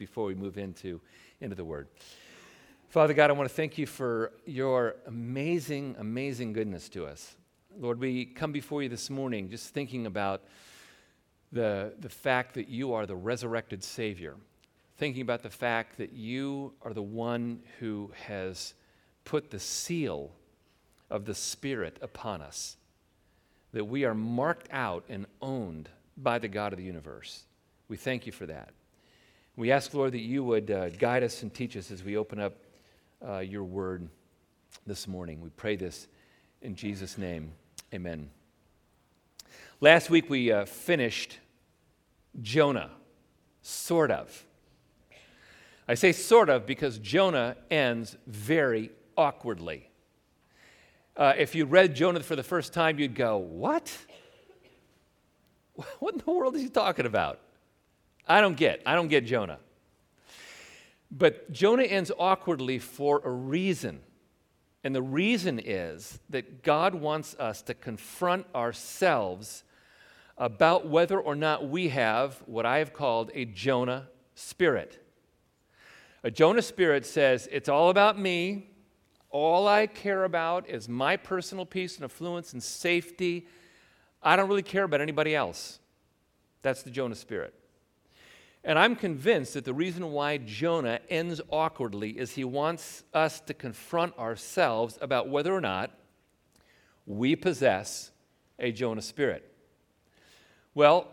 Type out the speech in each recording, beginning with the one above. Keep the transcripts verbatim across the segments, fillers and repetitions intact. before we move into, into the Word. Father God, I want to thank you for your amazing, amazing goodness to us. Lord, we come before you this morning just thinking about the, the fact that you are the resurrected Savior, thinking about the fact that you are the one who has put the seal of the Spirit upon us, that we are marked out and owned by the God of the universe. We thank you for that. We ask, Lord, that you would uh, guide us and teach us as we open up Uh, your word this morning. We pray this in Jesus' name. Amen. Last week we uh, finished Jonah, sort of. I say sort of because Jonah ends very awkwardly. Uh, if you read Jonah for the first time, you'd go, what? What in the world is he talking about? I don't get, I don't get Jonah. But Jonah ends awkwardly for a reason. And the reason is that God wants us to confront ourselves about whether or not we have what I have called a Jonah spirit. A Jonah spirit says, it's all about me. All I care about is my personal peace and affluence and safety. I don't really care about anybody else. That's the Jonah spirit. And I'm convinced that the reason why Jonah ends awkwardly is he wants us to confront ourselves about whether or not we possess a Jonah spirit. Well,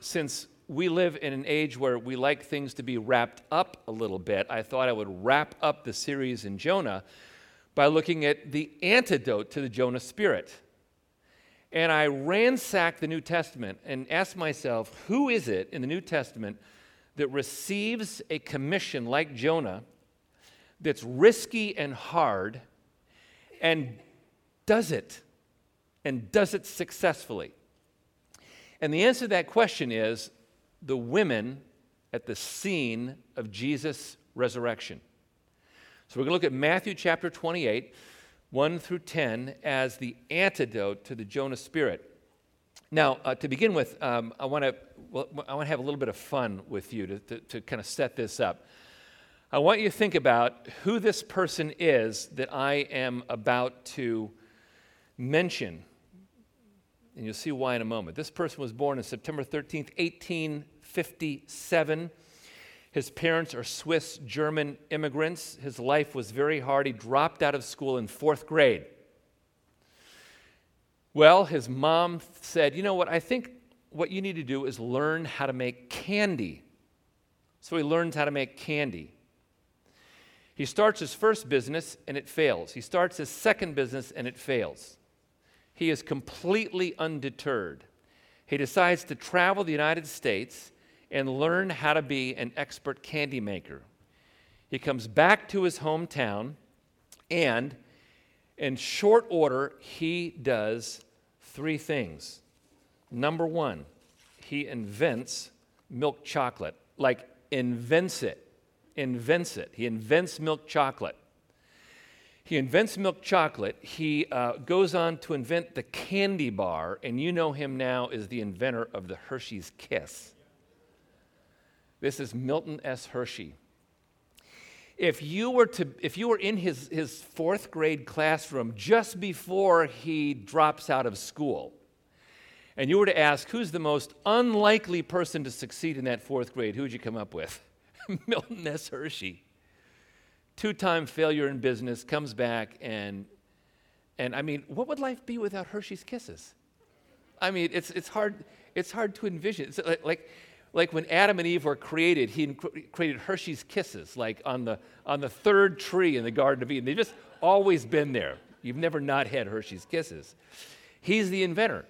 since we live in an age where we like things to be wrapped up a little bit, I thought I would wrap up the series in Jonah by looking at the antidote to the Jonah spirit. And I ransacked the New Testament and asked myself, who is it in the New Testament that receives a commission like Jonah that's risky and hard and does it, and does it successfully? And the answer to that question is the women at the scene of Jesus' resurrection. So we're going to look at Matthew chapter twenty-eight, one through ten, as the antidote to the Jonah spirit. Now, uh, to begin with, um, I want to well, I want to have a little bit of fun with you to, to, to kind of set this up. I want you to think about who this person is that I am about to mention, and you'll see why in a moment. This person was born on September thirteenth, eighteen fifty-seven. His parents are Swiss-German immigrants. His life was very hard. He dropped out of school in fourth grade. Well, his mom said, you know what, I think what you need to do is learn how to make candy. So he learns how to make candy. He starts his first business, and it fails. He starts his second business, and it fails. He is completely undeterred. He decides to travel the United States and learn how to be an expert candy maker. He comes back to his hometown, and in short order, he does three things. Number one, he invents milk chocolate. Like, invents it. Invents it. He invents milk chocolate. He invents milk chocolate. He uh, goes on to invent the candy bar, and you know him now as the inventor of the Hershey's Kiss. This is Milton S. Hershey. If you were to, if you were in his, his fourth grade classroom just before he drops out of school, and you were to ask who's the most unlikely person to succeed in that fourth grade, who would you come up with? Milton S. Hershey. Two-time failure in business, comes back, and and I mean, what would life be without Hershey's Kisses? I mean, it's it's hard it's hard to envision. It's like, like Like when Adam and Eve were created, he created Hershey's Kisses, like on the on the third tree in the Garden of Eden. They've just always been there. You've never not had Hershey's Kisses. He's the inventor.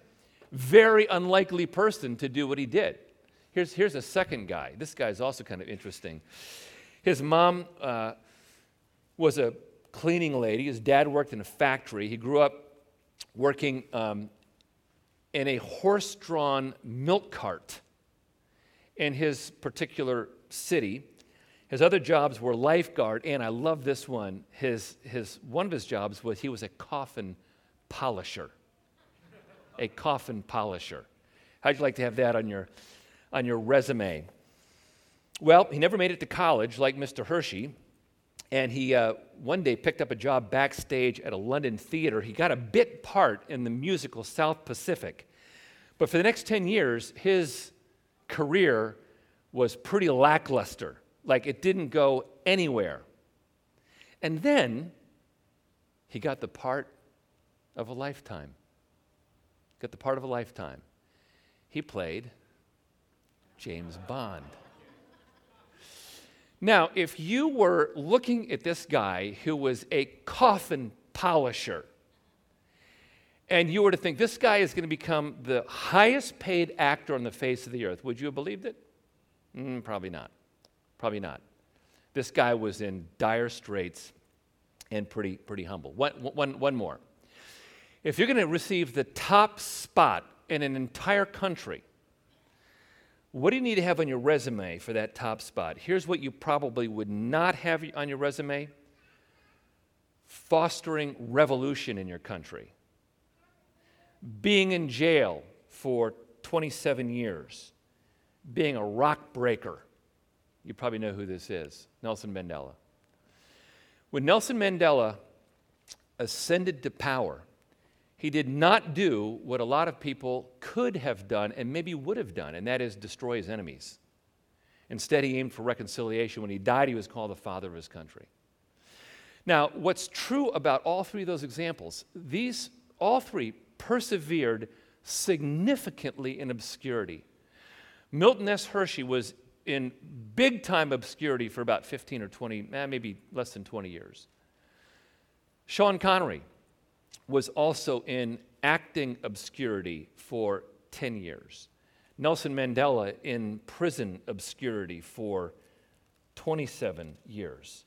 Very unlikely person to do what he did. Here's, here's a second guy. This guy's also kind of interesting. His mom uh, was a cleaning lady. His dad worked in a factory. He grew up working um, in a horse-drawn milk cart in his particular city. His other jobs were lifeguard, and I love this one. His his one of his jobs was he was a coffin polisher. A coffin polisher. How'd you like to have that on your on your resume? Well, he never made it to college like Mister Hershey, and he uh, one day picked up a job backstage at a London theater. He got a bit part in the musical South Pacific, but for the next ten years, his career was pretty lackluster. Like, it didn't go anywhere. And then he got the part of a lifetime. Got the part of a lifetime. He played James Bond. Now, if you were looking at this guy who was a coffin polisher, and you were to think, this guy is going to become the highest paid actor on the face of the earth, would you have believed it? Mm, probably not. Probably not. This guy was in dire straits and pretty pretty humble. One, one, one more. If you're going to receive the top spot in an entire country, what do you need to have on your resume for that top spot? Here's what you probably would not have on your resume. Fostering revolution in your country. Being in jail for twenty-seven years. Being a rock breaker. You probably know who this is, Nelson Mandela. When Nelson Mandela ascended to power, he did not do what a lot of people could have done and maybe would have done, and that is destroy his enemies. Instead, he aimed for reconciliation. When he died, he was called the father of his country. Now, what's true about all three of those examples, these, all three persevered significantly in obscurity. Milton S. Hershey was in big-time obscurity for about fifteen or twenty, eh, maybe less than twenty years. Sean Connery was also in acting obscurity for ten years. Nelson Mandela in prison obscurity for twenty-seven years.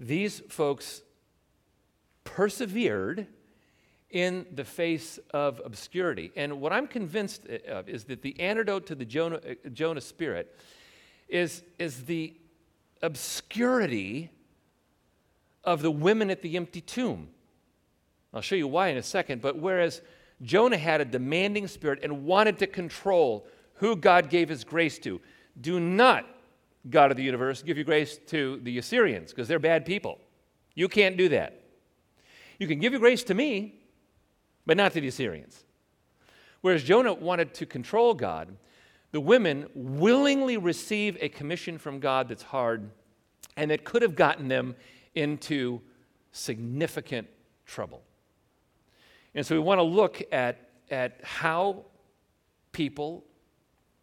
These folks persevered in the face of obscurity. And what I'm convinced of is that the antidote to the Jonah, Jonah spirit is, is the obscurity of the women at the empty tomb. I'll show you why in a second, but whereas Jonah had a demanding spirit and wanted to control who God gave his grace to, do not, God of the universe, give your grace to the Assyrians, because they're bad people. You can't do that. You can give your grace to me, but not to the Assyrians. Whereas Jonah wanted to control God, the women willingly receive a commission from God that's hard and that could have gotten them into significant trouble. And so we want to look at, at how people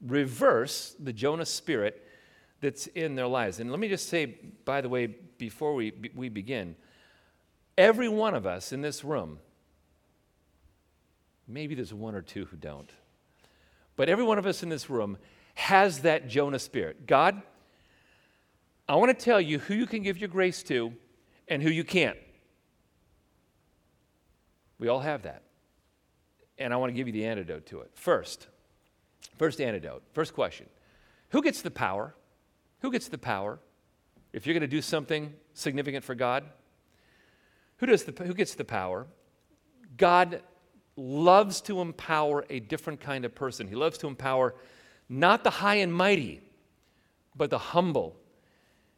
reverse the Jonah spirit that's in their lives. And let me just say, by the way, before we, we begin, every one of us in this room, maybe there's one or two who don't, but every one of us in this room has that Jonah spirit. God, I want to tell you who you can give your grace to and who you can't. We all have that. And I want to give you the antidote to it. First, first antidote, first question. Who gets the power? Who gets the power? If you're going to do something significant for God, who does the, who gets the power? God loves to empower a different kind of person. He loves to empower not the high and mighty, but the humble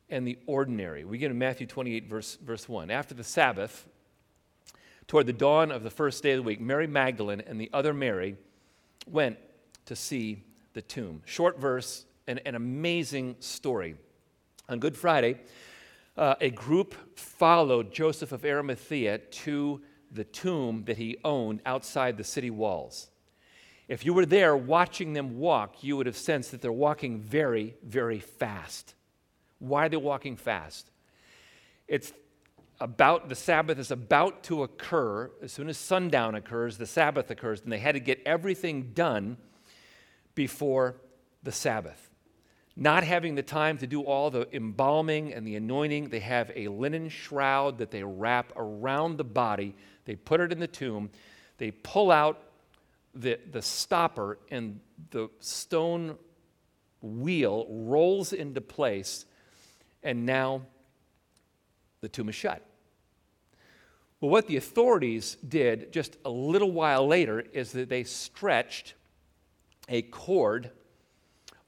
and the ordinary. We get in Matthew twenty-eight, verse, verse one. After the Sabbath, toward the dawn of the first day of the week, Mary Magdalene and the other Mary went to see the tomb. Short verse, and an amazing story. On Good Friday, uh, a group followed Joseph of Arimathea to the tomb that he owned outside the city walls. If you were there watching them walk, you would have sensed that they're walking very, very fast. Why are they walking fast? It's about, the Sabbath is about to occur. As soon as sundown occurs, the Sabbath occurs, and they had to get everything done before the Sabbath. Not having the time to do all the embalming and the anointing, they have a linen shroud that they wrap around the body. They put it in the tomb. They pull out the, the stopper, and the stone wheel rolls into place, and now the tomb is shut. Well, what the authorities did just a little while later is that they stretched a cord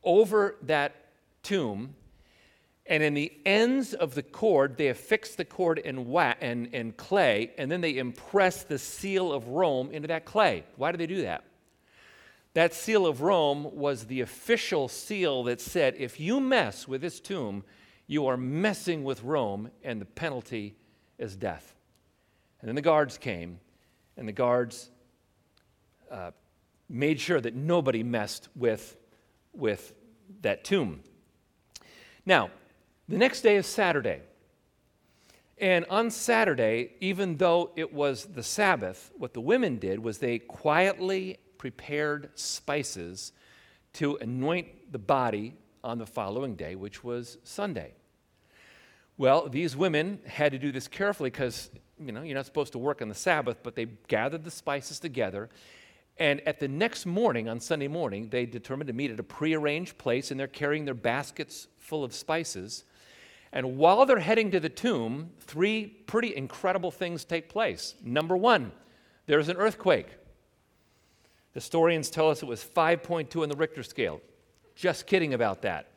over that tomb, and in the ends of the cord, they affixed the cord in, wa- in, in clay, and then they impressed the seal of Rome into that clay. Why did they do that? That seal of Rome was the official seal that said, if you mess with this tomb, you are messing with Rome, and the penalty is death. And then the guards came, and the guards uh, made sure that nobody messed with, with that tomb. Now, the next day is Saturday. And on Saturday, even though it was the Sabbath, what the women did was they quietly prepared spices to anoint the body on the following day, which was Sunday. Well, these women had to do this carefully because, you know, you're not supposed to work on the Sabbath, but they gathered the spices together. And at the next morning, on Sunday morning, they determined to meet at a prearranged place, and they're carrying their baskets full of spices. And while they're heading to the tomb, three pretty incredible things take place. Number one, there's an earthquake. Historians tell us it was five point two on the Richter scale. Just kidding about that.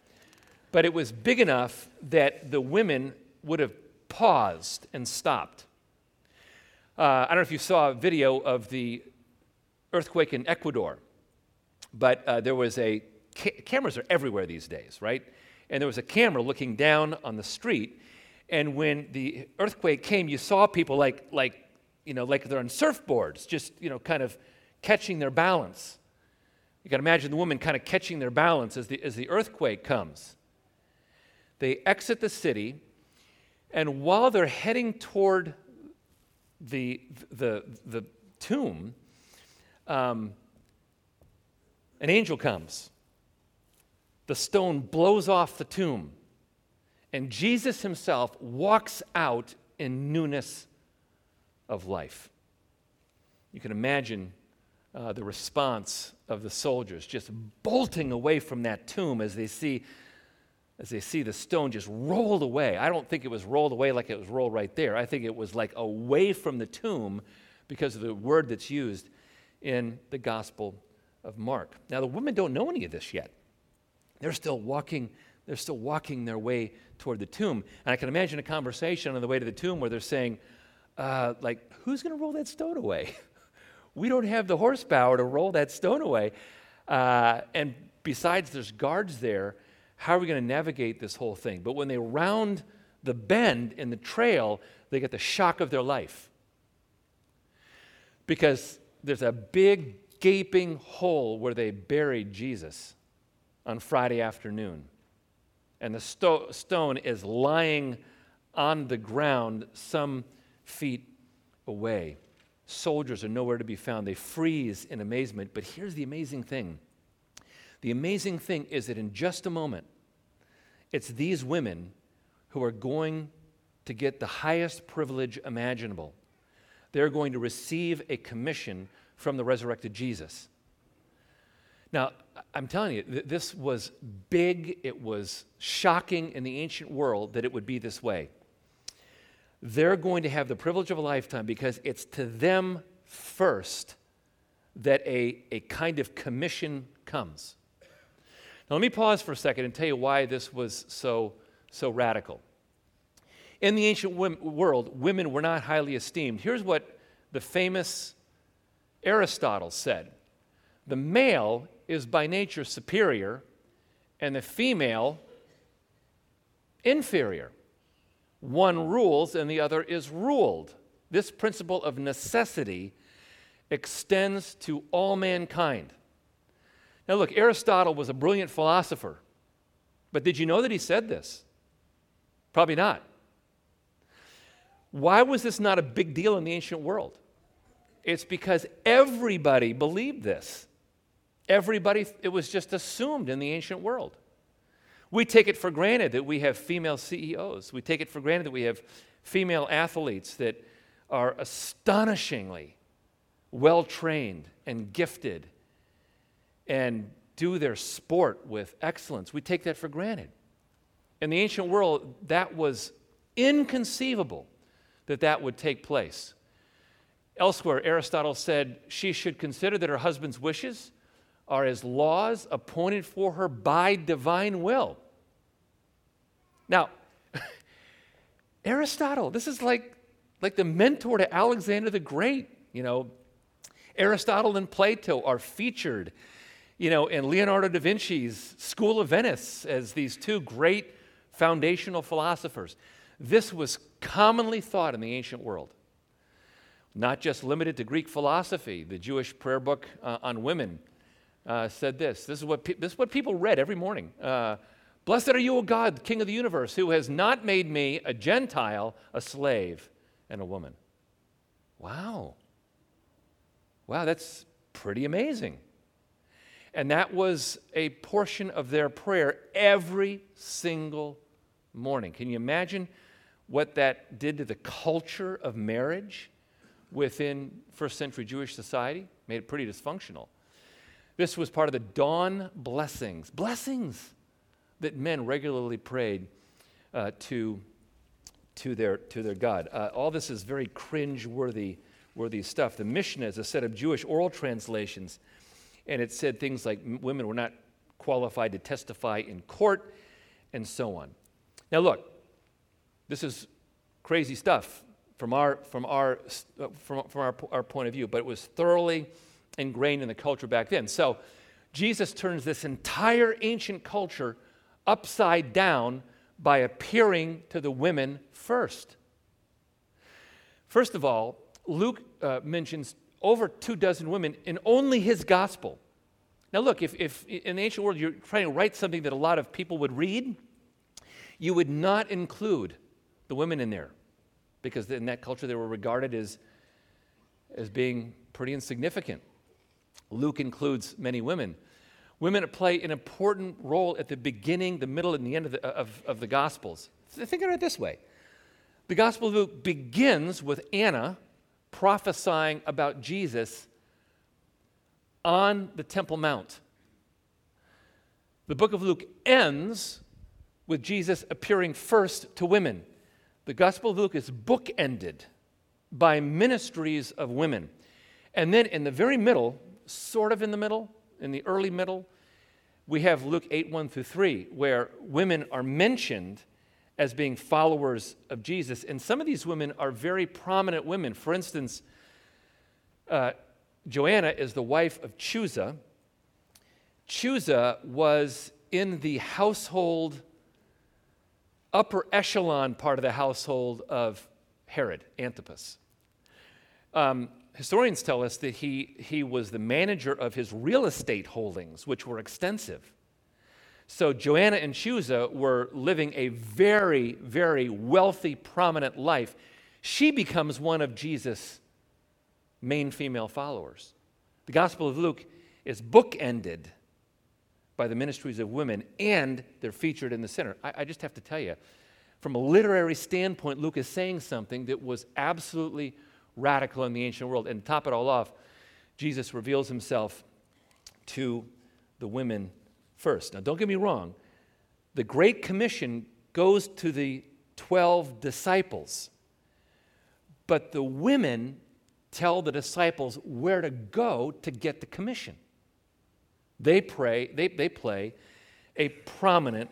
But it was big enough that the women would have paused and stopped. Uh, I don't know if you saw a video of the earthquake in Ecuador, but uh, there was a, ca- cameras are everywhere these days, right? And there was a camera looking down on the street, and when the earthquake came, you saw people like, like, you know, like they're on surfboards, just, you know, kind of catching their balance. You can imagine the woman kind of catching their balance as the, as the earthquake comes. They exit the city, and while they're heading toward the, the, the tomb, um, an angel comes. The stone blows off the tomb, and Jesus himself walks out in newness of life. You can imagine Uh, the response of the soldiers, just bolting away from that tomb as they see, as they see the stone just rolled away. I don't think it was rolled away like it was rolled right there. I think it was like away from the tomb because of the word that's used in the Gospel of Mark. Now the women don't know any of this yet. They're still walking. They're still walking their way toward the tomb, and I can imagine a conversation on the way to the tomb where they're saying, uh, "Like, who's going to roll that stone away?" We don't have the horsepower to roll that stone away. Uh, and besides, there's guards there. How are we going to navigate this whole thing? But when they round the bend in the trail, they get the shock of their life. Because there's a big gaping hole where they buried Jesus on Friday afternoon. And the sto- stone is lying on the ground some feet away. Soldiers are nowhere to be found. They freeze in amazement. But here's the amazing thing. The amazing thing is that in just a moment, it's these women who are going to get the highest privilege imaginable. They're going to receive a commission from the resurrected Jesus. Now, I'm telling you, th- this was big. It was shocking in the ancient world that it would be this way. They're going to have the privilege of a lifetime because it's to them first that a, a kind of commission comes. Now, let me pause for a second and tell you why this was so, so radical. In the ancient w- world, women were not highly esteemed. Here's what the famous Aristotle said. The male is by nature superior and the female inferior. One rules and the other is ruled. This principle of necessity extends to all mankind. Now look, Aristotle was a brilliant philosopher, but did you know that he said this? Probably not. Why was this not a big deal in the ancient world? It's because everybody believed this. Everybody, it was just assumed in the ancient world. We take it for granted that we have female C E Os. We take it for granted that we have female athletes that are astonishingly well-trained and gifted and do their sport with excellence. We take that for granted. In the ancient world, that was inconceivable that that would take place. Elsewhere, Aristotle said she should consider that her husband's wishes are as laws appointed for her by divine will. Now, Aristotle, this is like, like the mentor to Alexander the Great. You know, Aristotle and Plato are featured, you know, in Leonardo da Vinci's School of Venice as these two great foundational philosophers. This was commonly thought in the ancient world, not just limited to Greek philosophy. The Jewish prayer book uh, on women uh, said this. This is what pe- this is what people read every morning. Uh, Blessed are you, O God, King of the universe, who has not made me a Gentile, a slave, and a woman. Wow. Wow, that's pretty amazing. And that was a portion of their prayer every single morning. Can you imagine what that did to the culture of marriage within first century Jewish society? Made it pretty dysfunctional. This was part of the dawn blessings. Blessings that men regularly prayed uh, to, to, their, to their God. Uh, all this is very cringe-worthy worthy stuff. The Mishnah is a set of Jewish oral translations, and it said things like women were not qualified to testify in court, and so on. Now look, this is crazy stuff from our from our from, from our, our point of view, but it was thoroughly ingrained in the culture back then. So Jesus turns this entire ancient culture upside down by appearing to the women first. First of all, Luke uh, mentions over two dozen women in only his gospel. Now look, if, if in the ancient world you're trying to write something that a lot of people would read, you would not include the women in there, because in that culture they were regarded as, as being pretty insignificant. Luke includes many women. Women play an important role at the beginning, the middle, and the end of the, of, of the Gospels. Think of it this way. The Gospel of Luke begins with Anna prophesying about Jesus on the Temple Mount. The book of Luke ends with Jesus appearing first to women. The Gospel of Luke is bookended by ministries of women. And then in the very middle, sort of in the middle, in the early middle, we have Luke eight, one through three, where women are mentioned as being followers of Jesus. And some of these women are very prominent women. For instance, uh, Joanna is the wife of Chuza. Chuza was in the household, upper echelon part of the household of Herod Antipas. Um, historians tell us that he, he was the manager of his real estate holdings, which were extensive. So Joanna and Chuza were living a very, very wealthy, prominent life. She becomes one of Jesus' main female followers. The Gospel of Luke is bookended by the ministries of women, and they're featured in the center. I, I just have to tell you, from a literary standpoint, Luke is saying something that was absolutely radical in the ancient world. And to top it all off, Jesus reveals himself to the women first. Now, don't get me wrong. The Great Commission goes to the twelve disciples, but the women tell the disciples where to go to get the commission. They pray, they, they play a prominent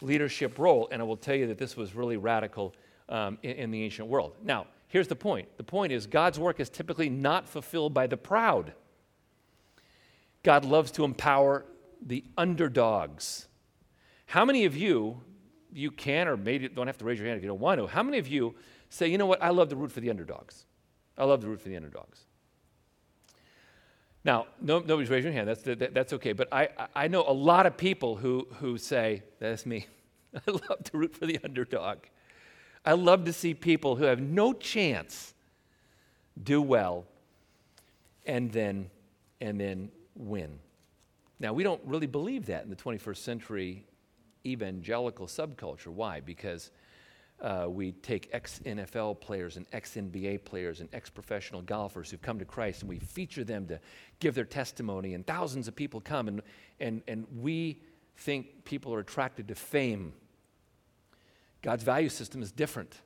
leadership role, and I will tell you that this was really radical um, in, in the ancient world. Now, here's the point. The point is God's work is typically not fulfilled by the proud. God loves to empower the underdogs. How many of you, you can or maybe don't have to raise your hand if you don't want to, how many of you say, you know what, I love to root for the underdogs. I love to root for the underdogs. Now, no, nobody's raising your hand, that's that, that's okay, but I, I know a lot of people who, who say, that's me, I love to root for the underdog. I love to see people who have no chance do well and then and then win. Now, we don't really believe that in the twenty-first century evangelical subculture. Why? Because uh, we take ex-N F L players and ex-N B A players and ex-professional golfers who've come to Christ, and we feature them to give their testimony, and thousands of people come, and and, and we think people are attracted to fame. God's value system is different.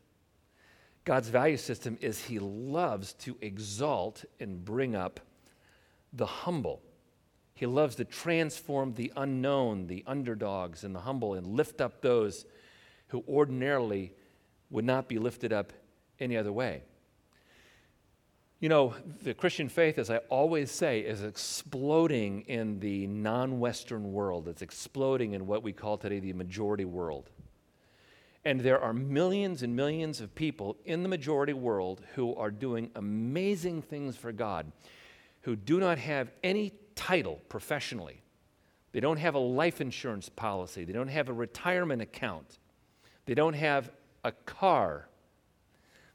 God's value system is he loves to exalt and bring up the humble. He loves to transform the unknown, the underdogs, and the humble, and lift up those who ordinarily would not be lifted up any other way. You know, the Christian faith, as I always say, is exploding in the non-Western world. It's exploding in what we call today the majority world. And there are millions and millions of people in the majority world who are doing amazing things for God, who do not have any title professionally. They don't have a life insurance policy. They don't have a retirement account. They don't have a car.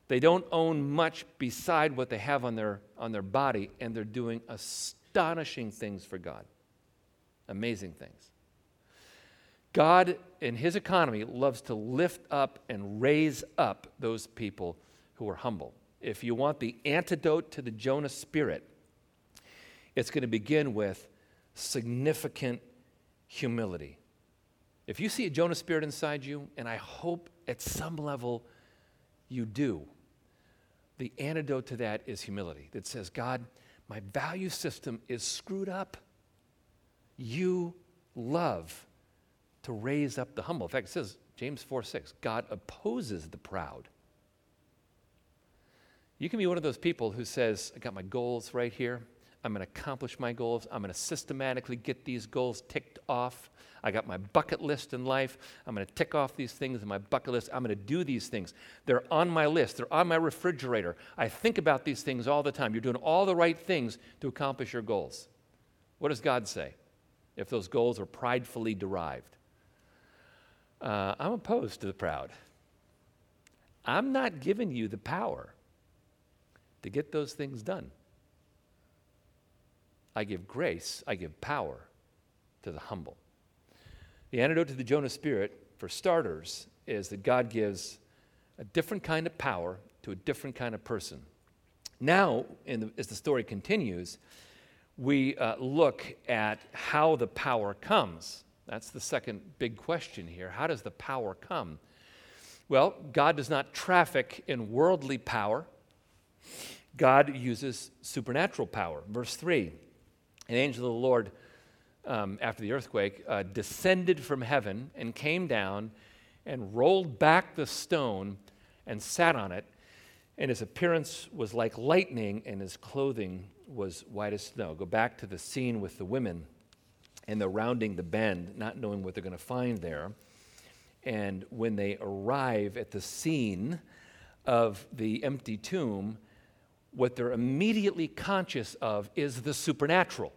They don't own much beside what they have on their on their body, and they're doing astonishing things for God. Amazing things. God, in His economy, loves to lift up and raise up those people who are humble. If you want the antidote to the Jonah spirit, it's going to begin with significant humility. If you see a Jonah spirit inside you, and I hope at some level you do, the antidote to that is humility that says, God, my value system is screwed up. You love to raise up the humble. In fact, it says, James four six, God opposes the proud. You can be one of those people who says, I got my goals right here. I'm going to accomplish my goals. I'm going to systematically get these goals ticked off. I got my bucket list in life. I'm going to tick off these things in my bucket list. I'm going to do these things. They're on my list. They're on my refrigerator. I think about these things all the time. You're doing all the right things to accomplish your goals. What does God say if those goals are pridefully derived? Uh, I'm opposed to the proud. I'm not giving you the power to get those things done. I give grace, I give power to the humble. The antidote to the Jonah spirit, for starters, is that God gives a different kind of power to a different kind of person. Now, in the, as the story continues, we uh, look at how the power comes. That's the second big question here. How does the power come? Well, God does not traffic in worldly power. God uses supernatural power. Verse three. An angel of the Lord, um, after the earthquake, uh, descended from heaven and came down and rolled back the stone and sat on it. And his appearance was like lightning, and his clothing was white as snow. Go back to the scene with the women, and they're rounding the bend, not knowing what they're going to find there. And when they arrive at the scene of the empty tomb, what they're immediately conscious of is the supernatural.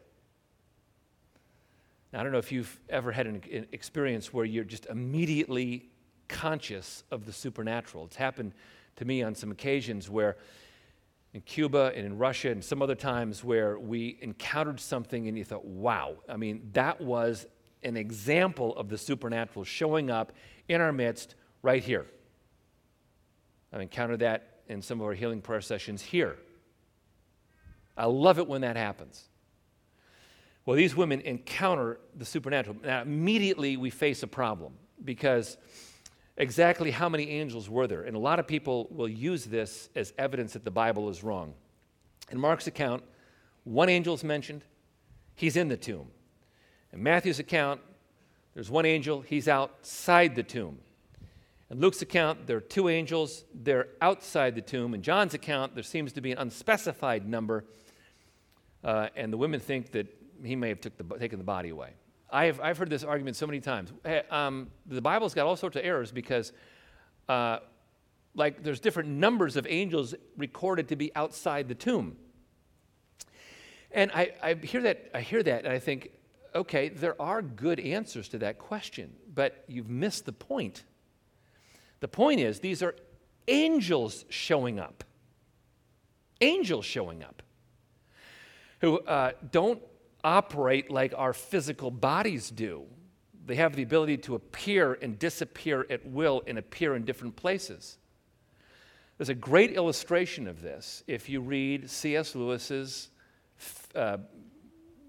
Now, I don't know if you've ever had an, an experience where you're just immediately conscious of the supernatural. It's happened to me on some occasions where in Cuba and in Russia and some other times where we encountered something and you thought, wow, I mean, that was an example of the supernatural showing up in our midst right here. I've encountered that in some of our healing prayer sessions here. I love it when that happens. Well, these women encounter the supernatural. Now, immediately we face a problem because exactly how many angels were there? And a lot of people will use this as evidence that the Bible is wrong. In Mark's account, one angel is mentioned. He's in the tomb. In Matthew's account, there's one angel. He's outside the tomb. In Luke's account, there are two angels. They're outside the tomb. In John's account, there seems to be an unspecified number, uh, and the women think that he may have took the, taken the body away. I have, I've heard this argument so many times. Hey, um, the Bible's got all sorts of errors because, uh, like, there's different numbers of angels recorded to be outside the tomb. And I, I hear that. I hear that, and I think, okay, there are good answers to that question, but you've missed the point. The point is, these are angels showing up. Angels showing up who uh, don't operate like our physical bodies do. They have the ability to appear and disappear at will and appear in different places. There's a great illustration of this if you read C S Lewis's uh,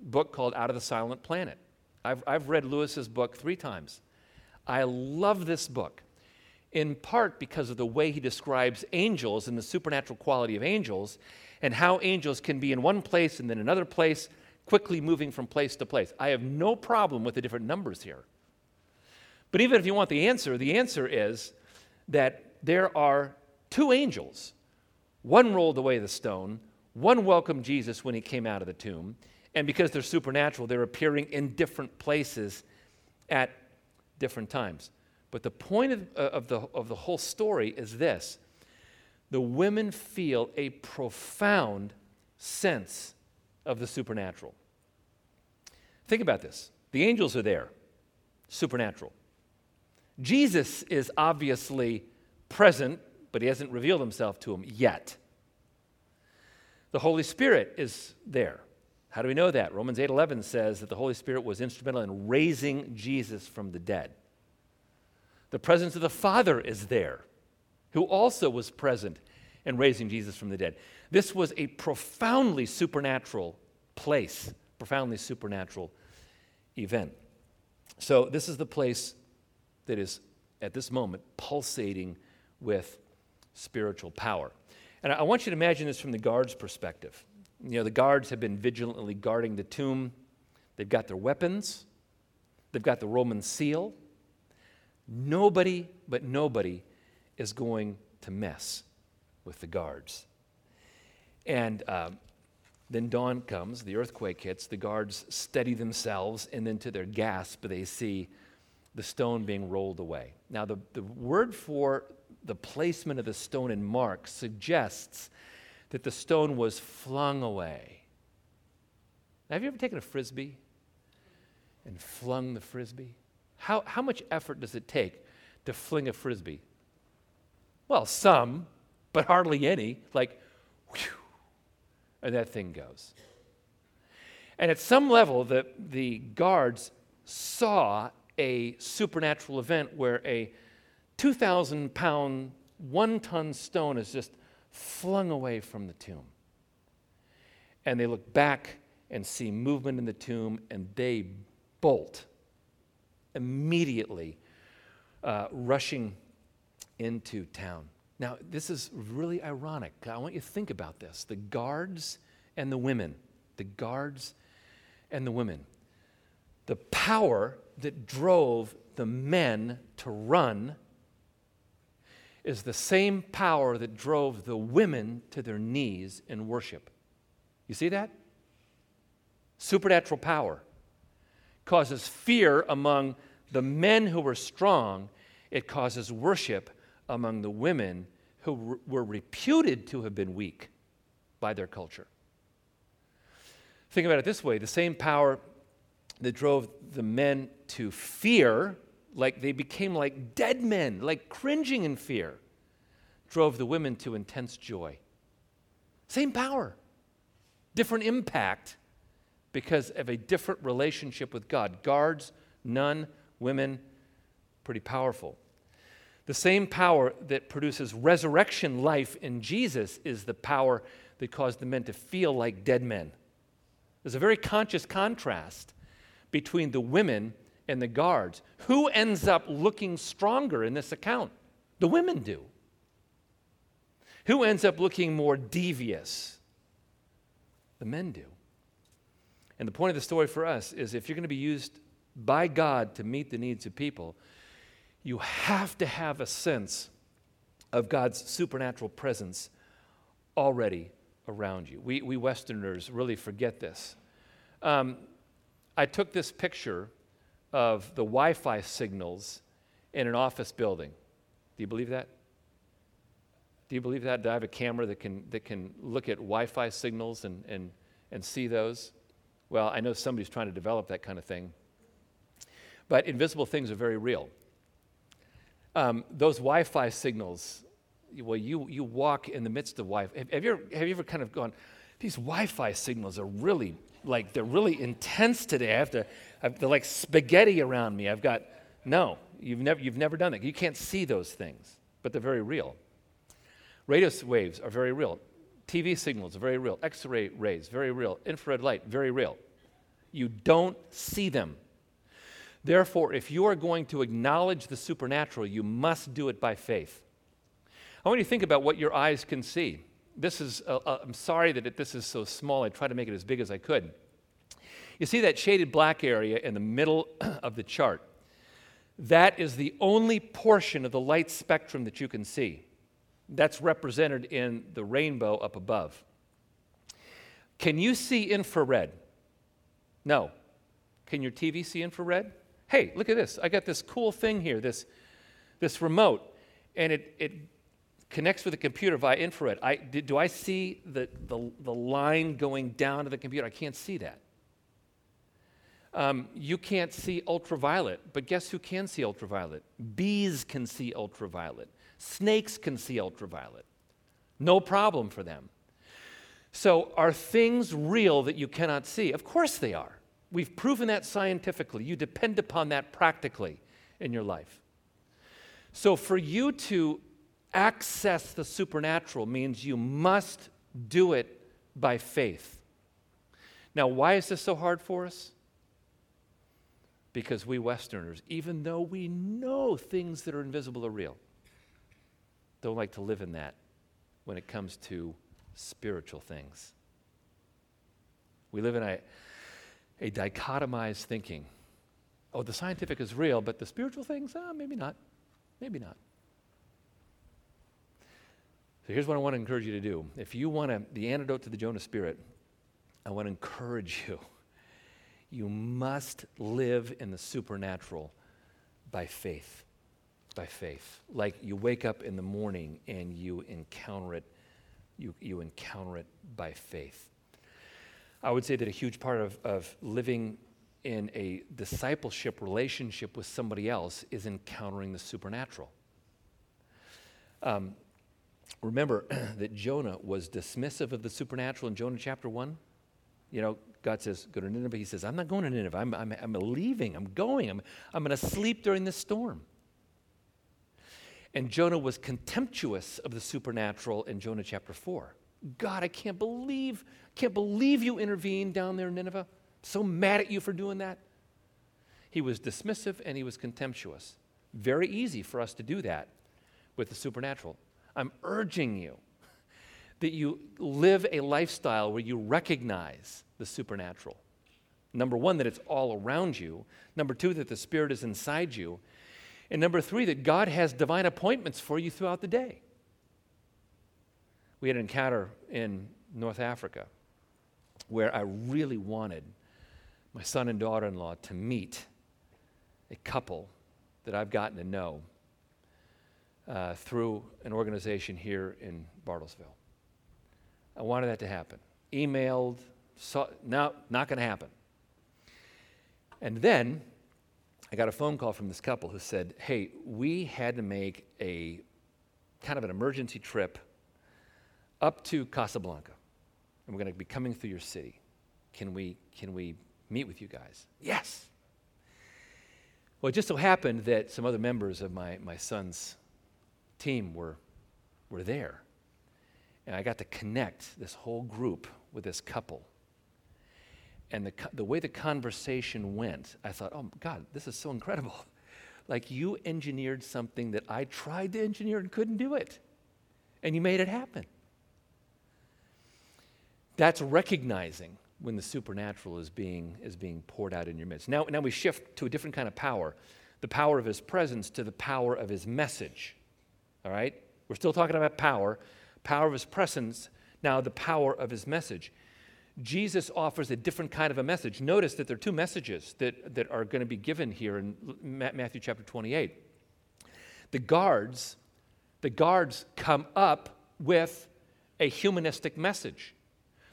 book called Out of the Silent Planet. I've, I've read Lewis's book three times. I love this book, in part because of the way he describes angels and the supernatural quality of angels and how angels can be in one place and then another place, quickly moving from place to place. I have no problem with the different numbers here. But even if you want the answer, the answer is that there are two angels. One rolled away the stone, one welcomed Jesus when he came out of the tomb, and because they're supernatural, they're appearing in different places at different times. But the point of, of, the, of the whole story is this. The women feel a profound sense of the supernatural. Think about this. The angels are there, supernatural. Jesus is obviously present, but he hasn't revealed himself to them yet. The Holy Spirit is there. How do we know that? Romans eight eleven says that the Holy Spirit was instrumental in raising Jesus from the dead. The presence of the Father is there, who also was present in raising Jesus from the dead. This was a profoundly supernatural place, profoundly supernatural event. So this is the place that is, at this moment, pulsating with spiritual power. And I want you to imagine this from the guards' perspective. You know, the guards have been vigilantly guarding the tomb. They've got their weapons. They've got the Roman seal. Nobody, but nobody, is going to mess with the guards. And um, then dawn comes, the earthquake hits, the guards steady themselves, and then to their gasp, they see the stone being rolled away. Now, the, the word for the placement of the stone in Mark suggests that the stone was flung away. Now, have you ever taken a Frisbee and flung the Frisbee? How, how much effort does it take to fling a Frisbee? Well, some, but hardly any. Like, whew, and that thing goes. And at some level, the, the guards saw a supernatural event where a two thousand pound, one-ton stone is just flung away from the tomb. And they look back and see movement in the tomb, and they bolt immediately, uh, rushing into town. Now, this is really ironic. I want you to think about this. The guards and the women. The guards and the women. The power that drove the men to run is the same power that drove the women to their knees in worship. You see that? Supernatural power causes fear among the men who were strong. It causes worship among the women who were reputed to have been weak by their culture. Think about it this way. The same power that drove the men to fear, like they became like dead men, like cringing in fear, drove the women to intense joy. Same power, different impact because of a different relationship with God. Guards, none, women, pretty powerful. The same power that produces resurrection life in Jesus is the power that caused the men to feel like dead men. There's a very conscious contrast between the women and the guards. Who ends up looking stronger in this account? The women do. Who ends up looking more devious? The men do. And the point of the story for us is if you're going to be used by God to meet the needs of people, you have to have a sense of God's supernatural presence already around you. We, we Westerners really forget this. Um, I took this picture of the Wi-Fi signals in an office building. Do you believe that? Do you believe that? Do I have a camera that can that can look at Wi-Fi signals and and, and see those? Well, I know somebody's trying to develop that kind of thing. But invisible things are very real. Um, those Wi-Fi signals, well, you you walk in the midst of Wi-Fi. Have, have you ever, have you ever kind of gone, these Wi-Fi signals are really, like, they're really intense today. I have to, I've, they're like spaghetti around me. I've got, no, you've never you've never done that. You can't see those things, but they're very real. Radio waves are very real. T V signals are very real. X-ray rays, very real. Infrared light, very real. You don't see them. Therefore, if you are going to acknowledge the supernatural, you must do it by faith. I want you to think about what your eyes can see. This is, uh, uh, I'm sorry that it, this is so small. I tried to make it as big as I could. You see that shaded black area in the middle of the chart? That is the only portion of the light spectrum that you can see. That's represented in the rainbow up above. Can you see infrared? No. Can your T V see infrared? Hey, look at this. I got this cool thing here, this, this remote, and it, it connects with the computer via infrared. I, do I see the, the, the line going down to the computer? I can't see that. Um, you can't see ultraviolet, but guess who can see ultraviolet? Bees can see ultraviolet. Snakes can see ultraviolet. No problem for them. So are things real that you cannot see? Of course they are. We've proven that scientifically. You depend upon that practically in your life. So for you to access the supernatural means you must do it by faith. Now, why is this so hard for us? Because we Westerners, even though we know things that are invisible are real, don't like to live in that when it comes to spiritual things. We live in a, a dichotomized thinking. Oh, the scientific is real, but the spiritual things, ah, maybe not. Maybe not. So here's what I want to encourage you to do. If you want to, the antidote to the Jonah spirit, I want to encourage you. You must live in the supernatural by faith, by faith. Like you wake up in the morning and you encounter it, you, you encounter it by faith. I would say that a huge part of, of living in a discipleship relationship with somebody else is encountering the supernatural. Um, remember that Jonah was dismissive of the supernatural in Jonah chapter one. You know, God says, go to Nineveh. He says, I'm not going to Nineveh. I'm, I'm, I'm leaving. I'm going. I'm, I'm going to sleep during this storm. And Jonah was contemptuous of the supernatural in Jonah chapter four. God, I can't believe, can't believe you intervened down there in Nineveh. I'm so mad at you for doing that. He was dismissive and he was contemptuous. Very easy for us to do that with the supernatural. I'm urging you that you live a lifestyle where you recognize the supernatural. Number one, that it's all around you. Number two, that the Spirit is inside you. And number three, that God has divine appointments for you throughout the day. We had an encounter in North Africa where I really wanted my son and daughter-in-law to meet a couple that I've gotten to know uh, through an organization here in Bartlesville. I wanted that to happen. Emailed, So, no, not going to happen. And then I got a phone call from this couple who said, hey, we had to make a kind of an emergency trip up to Casablanca, and we're going to be coming through your city. Can we, can we meet with you guys? Yes. Well, it just so happened that some other members of my, my son's team were, were there, and I got to connect this whole group with this couple. And the the way the conversation went, I thought, oh, God, this is so incredible. Like, you engineered something that I tried to engineer and couldn't do it. And you made it happen. That's recognizing when the supernatural is being is being poured out in your midst. Now, now we shift to a different kind of power, the power of his presence to the power of his message. All right? We're still talking about power, power of his presence, now the power of his message. Jesus offers a different kind of a message. Notice that there are two messages that, that are going to be given here in Matthew chapter twenty-eight. The guards, the guards come up with a humanistic message.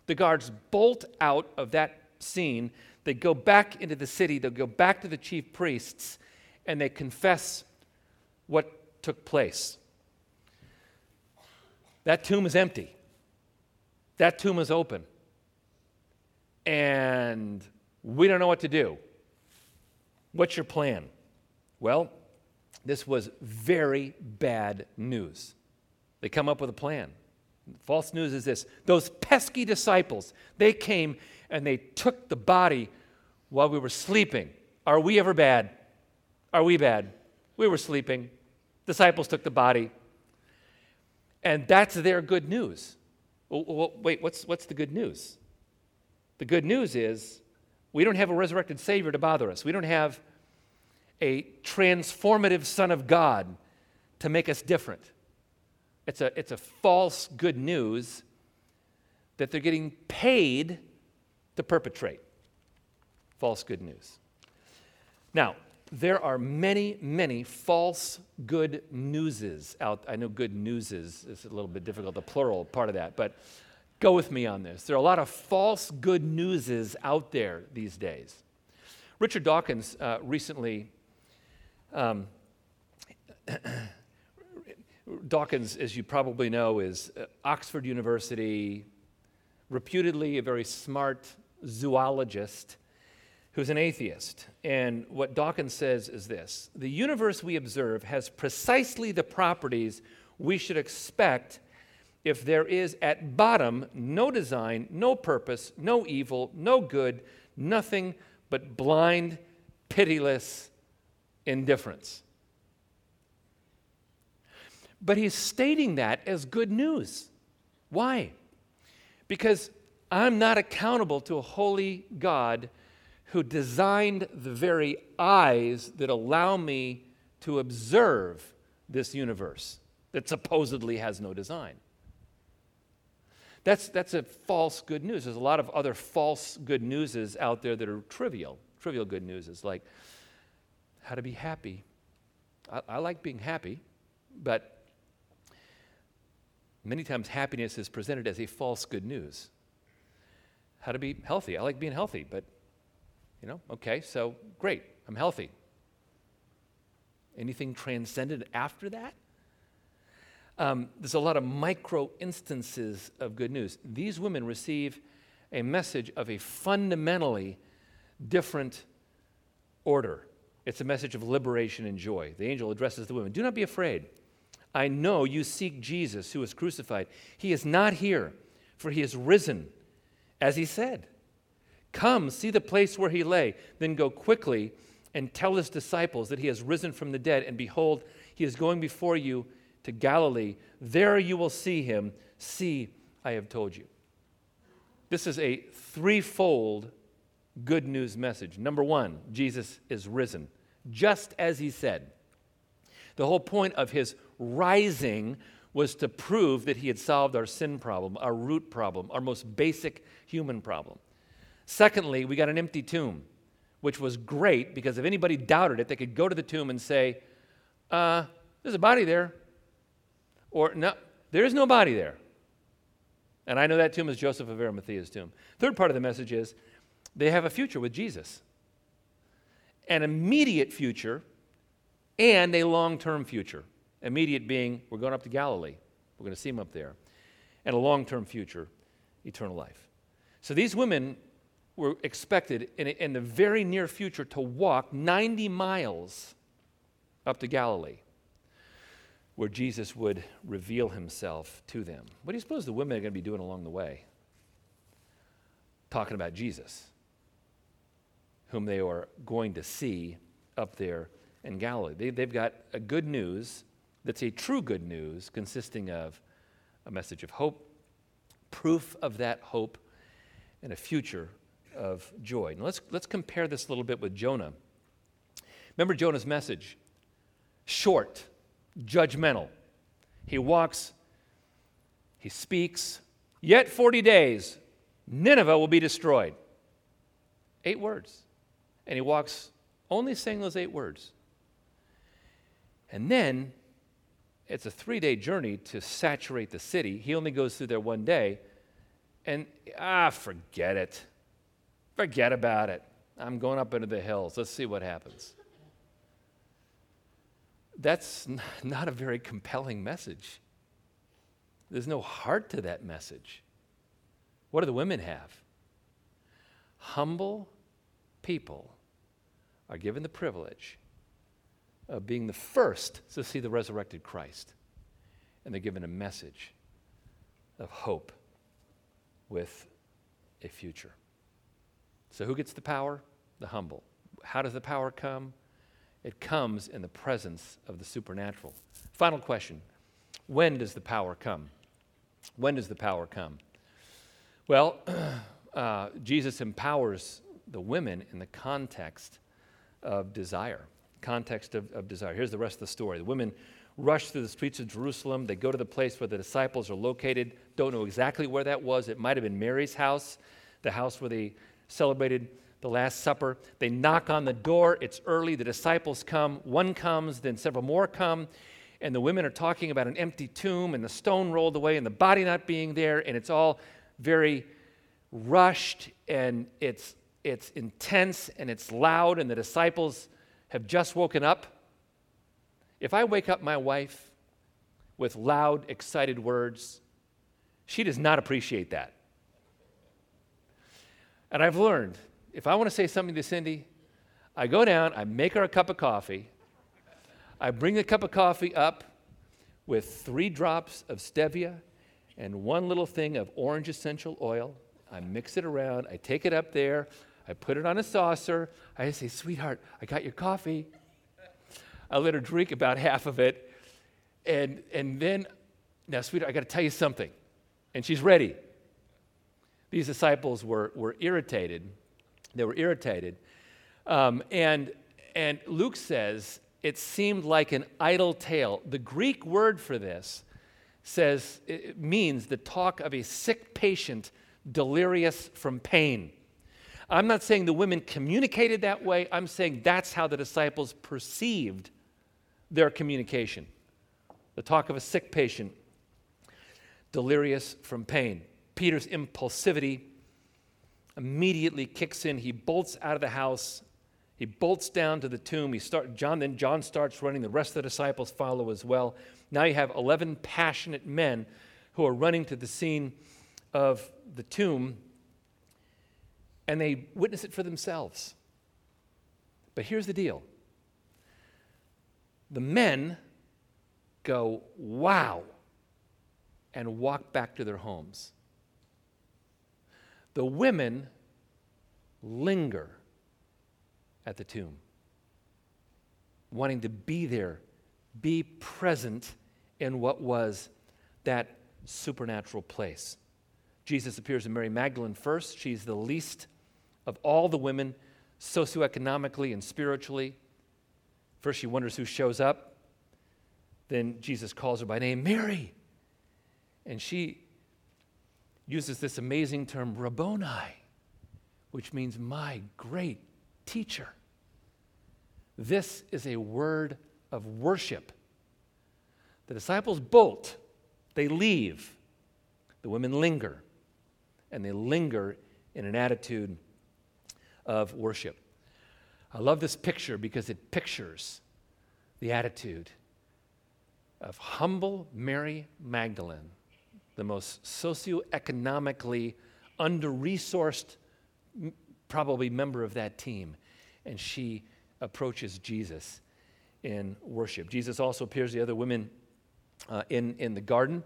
The guards bolt out of that scene. They go back into the city. They'll go back to the chief priests, and they confess what took place. That tomb is empty. That tomb is open. And we don't know what to do. What's your plan? Well, this was very bad news. They come up with a plan. False news is this. Those pesky disciples, they came and they took the body while we were sleeping. Are we ever bad? Are we bad? We were sleeping. Disciples took the body. And that's their good news. Well, wait, what's, what's the good news? The good news is we don't have a resurrected Savior to bother us. We don't have a transformative Son of God to make us different. It's a, it's a false good news that they're getting paid to perpetrate. False good news. Now, there are many, many false good newses out. I know good newses is a little bit difficult, the plural part of that, but go with me on this. There are a lot of false good newses out there these days. Richard Dawkins uh, recently, um, Dawkins, as you probably know, is uh, Oxford University, reputedly a very smart zoologist who's an atheist. And what Dawkins says is this: the universe we observe has precisely the properties we should expect if there is at bottom no design, no purpose, no evil, no good, nothing but blind, pitiless indifference. But he's stating that as good news. Why? Because I'm not accountable to a holy God who designed the very eyes that allow me to observe this universe that supposedly has no design. That's that's a false good news. There's a lot of other false good newses out there that are trivial, trivial good newses, like how to be happy. I, I like being happy, but many times happiness is presented as a false good news. How to be healthy. I like being healthy, but, you know, okay, so great, I'm healthy. Anything transcendent after that? Um, there's a lot of micro instances of good news. These women receive a message of a fundamentally different order. It's a message of liberation and joy. The angel addresses the women. Do not be afraid. I know you seek Jesus who was crucified. He is not here, for he is risen, as he said. Come, see the place where he lay. Then go quickly and tell his disciples that he has risen from the dead. And behold, he is going before you to Galilee. There you will see him. See, I have told you. This is a threefold good news message. Number one, Jesus is risen, just as he said. The whole point of his rising was to prove that he had solved our sin problem, our root problem, our most basic human problem. Secondly, we got an empty tomb, which was great because if anybody doubted it, they could go to the tomb and say, uh, there's a body there. Or, no, there is no body there. And I know that tomb is Joseph of Arimathea's tomb. Third part of the message is they have a future with Jesus, an immediate future and a long-term future. Immediate being we're going up to Galilee. We're going to see him up there. And a long-term future, eternal life. So these women were expected in, in the very near future to walk ninety miles up to Galilee, where Jesus would reveal himself to them. What do you suppose the women are going to be doing along the way? Talking about Jesus, whom they are going to see up there in Galilee. They, they've got a good news that's a true good news consisting of a message of hope, proof of that hope, and a future of joy. Now let's, let's compare this a little bit with Jonah. Remember Jonah's message? Short. Judgmental. He walks, he speaks, yet forty days, Nineveh will be destroyed. Eight words. And he walks only saying those eight words. And then it's a three-day journey to saturate the city. He only goes through there one day, and ah, forget it. Forget about it. I'm going up into the hills. Let's see what happens. That's not a very compelling message. There's no heart to that message. What do the women have? Humble people are given the privilege of being the first to see the resurrected Christ. And they're given a message of hope with a future. So who gets the power? The humble. How does the power come? It comes in the presence of the supernatural. Final question. When does the power come? When does the power come? Well, uh, Jesus empowers the women in the context of desire. context of, of desire. Here's the rest of the story. The women rush through the streets of Jerusalem. They go to the place where the disciples are located. Don't know exactly where that was. It might have been Mary's house, the house where they celebrated the Last Supper. They knock on the door. It's early. The disciples come. One comes, then several more come. And the women are talking about an empty tomb and the stone rolled away and the body not being there. And it's all very rushed and it's it's intense and it's loud, and the disciples have just woken up. If I wake up my wife with loud, excited words, she does not appreciate that. And I've learned, if I want to say something to Cindy, I go down, I make her a cup of coffee, I bring the cup of coffee up with three drops of stevia and one little thing of orange essential oil. I mix it around, I take it up there, I put it on a saucer, I say, sweetheart, I got your coffee. I let her drink about half of it, and and then, now sweetheart, I got to tell you something, and she's ready. These disciples were were irritated, they were irritated, um, and and Luke says, it seemed like an idle tale. The Greek word for this says, it means the talk of a sick patient delirious from pain. I'm not saying the women communicated that way. I'm saying that's how the disciples perceived their communication. The talk of a sick patient delirious from pain. Peter's impulsivity immediately kicks in. He bolts out of the house. He bolts down to the tomb. He start, John, then John starts running. The rest of the disciples follow as well. Now you have eleven passionate men who are running to the scene of the tomb, and they witness it for themselves. But here's the deal. The men go, wow, and walk back to their homes. The women linger at the tomb, wanting to be there, be present in what was that supernatural place. Jesus appears to Mary Magdalene first. She's the least of all the women socioeconomically and spiritually. First she wonders who shows up. Then Jesus calls her by name, Mary. And she uses this amazing term, Rabboni, which means my great teacher. This is a word of worship. The disciples bolt, they leave. The women linger, and they linger in an attitude of worship. I love this picture because it pictures the attitude of humble Mary Magdalene, the most socioeconomically under-resourced probably member of that team, and she approaches Jesus in worship. Jesus also appears to the other women uh, in, in the garden.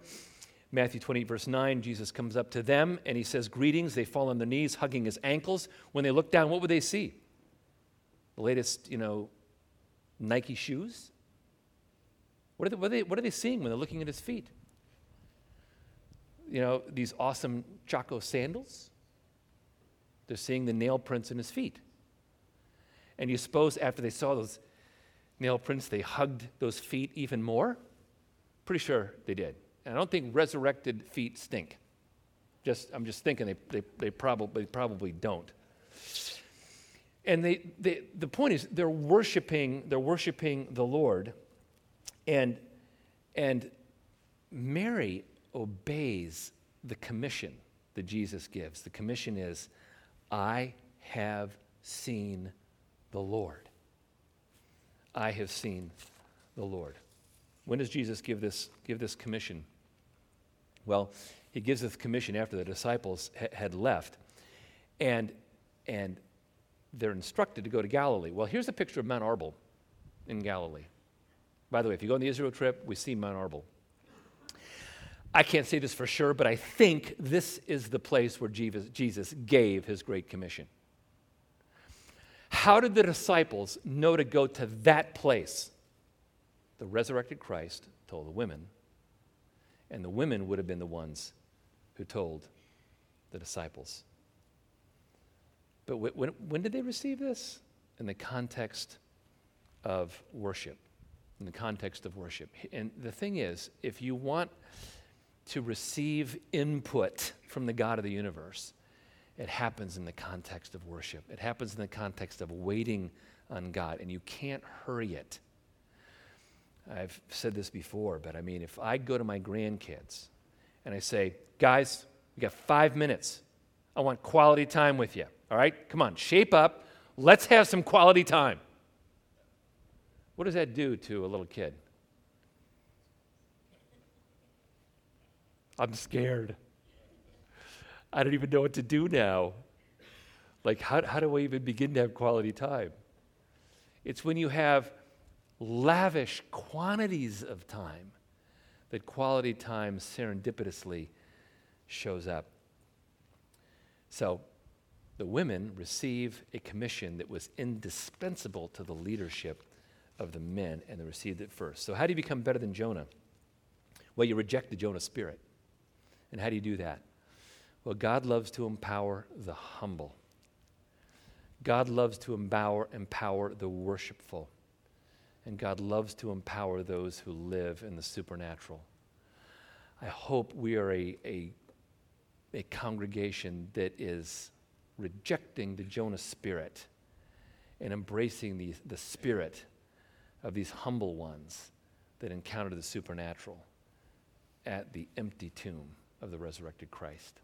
Matthew twenty-eight, verse nine, Jesus comes up to them and he says, greetings. They fall on their knees, hugging his ankles. When they look down, what would they see? The latest, you know, Nike shoes? What are they, what are they, what are they seeing when they're looking at his feet? You know, these awesome Chaco sandals? They're seeing the nail prints in his feet. And you suppose after they saw those nail prints, they hugged those feet even more? Pretty sure they did. And I don't think resurrected feet stink. Just I'm just thinking they they, they probably probably don't. And they, they the point is they're worshiping they're worshiping the Lord, and and Mary obeys the commission that Jesus gives. The commission is, I have seen the Lord. I have seen the Lord. When does Jesus give this give this commission? Well, he gives this commission after the disciples ha- had left, and, and they're instructed to go to Galilee. Well, here's a picture of Mount Arbel in Galilee. By the way, if you go on the Israel trip, we see Mount Arbel. I can't say this for sure, but I think this is the place where Jesus gave his great commission. How did the disciples know to go to that place? The resurrected Christ told the women, and the women would have been the ones who told the disciples. But when, when did they receive this? In the context of worship, in the context of worship. And the thing is, if you want to receive input from the God of the universe, it happens in the context of worship. It happens in the context of waiting on God, and you can't hurry it. I've said this before, but I mean, if I go to my grandkids and I say, guys, we got five minutes. I want quality time with you. All right, come on, shape up. Let's have some quality time. What does that do to a little kid? I'm scared. I don't even know what to do now. Like, how, how do I even begin to have quality time? It's when you have lavish quantities of time that quality time serendipitously shows up. So the women receive a commission that was indispensable to the leadership of the men, and they received it first. So how do you become better than Jonah? Well, you reject the Jonah spirit. And how do you do that? Well, God loves to empower the humble. God loves to empower, empower the worshipful. And God loves to empower those who live in the supernatural. I hope we are a, a, a congregation that is rejecting the Jonah spirit and embracing the, the spirit of these humble ones that encountered the supernatural at the empty tomb of the resurrected Christ.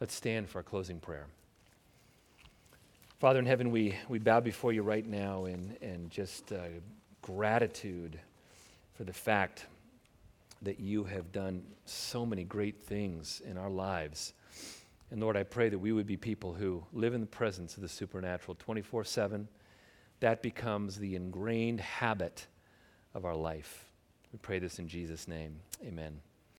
Let's stand for our closing prayer. Father in heaven, we, we bow before you right now in, in just uh, gratitude for the fact that you have done so many great things in our lives. And Lord, I pray that we would be people who live in the presence of the supernatural twenty-four seven. That becomes the ingrained habit of our life. We pray this in Jesus' name. Amen.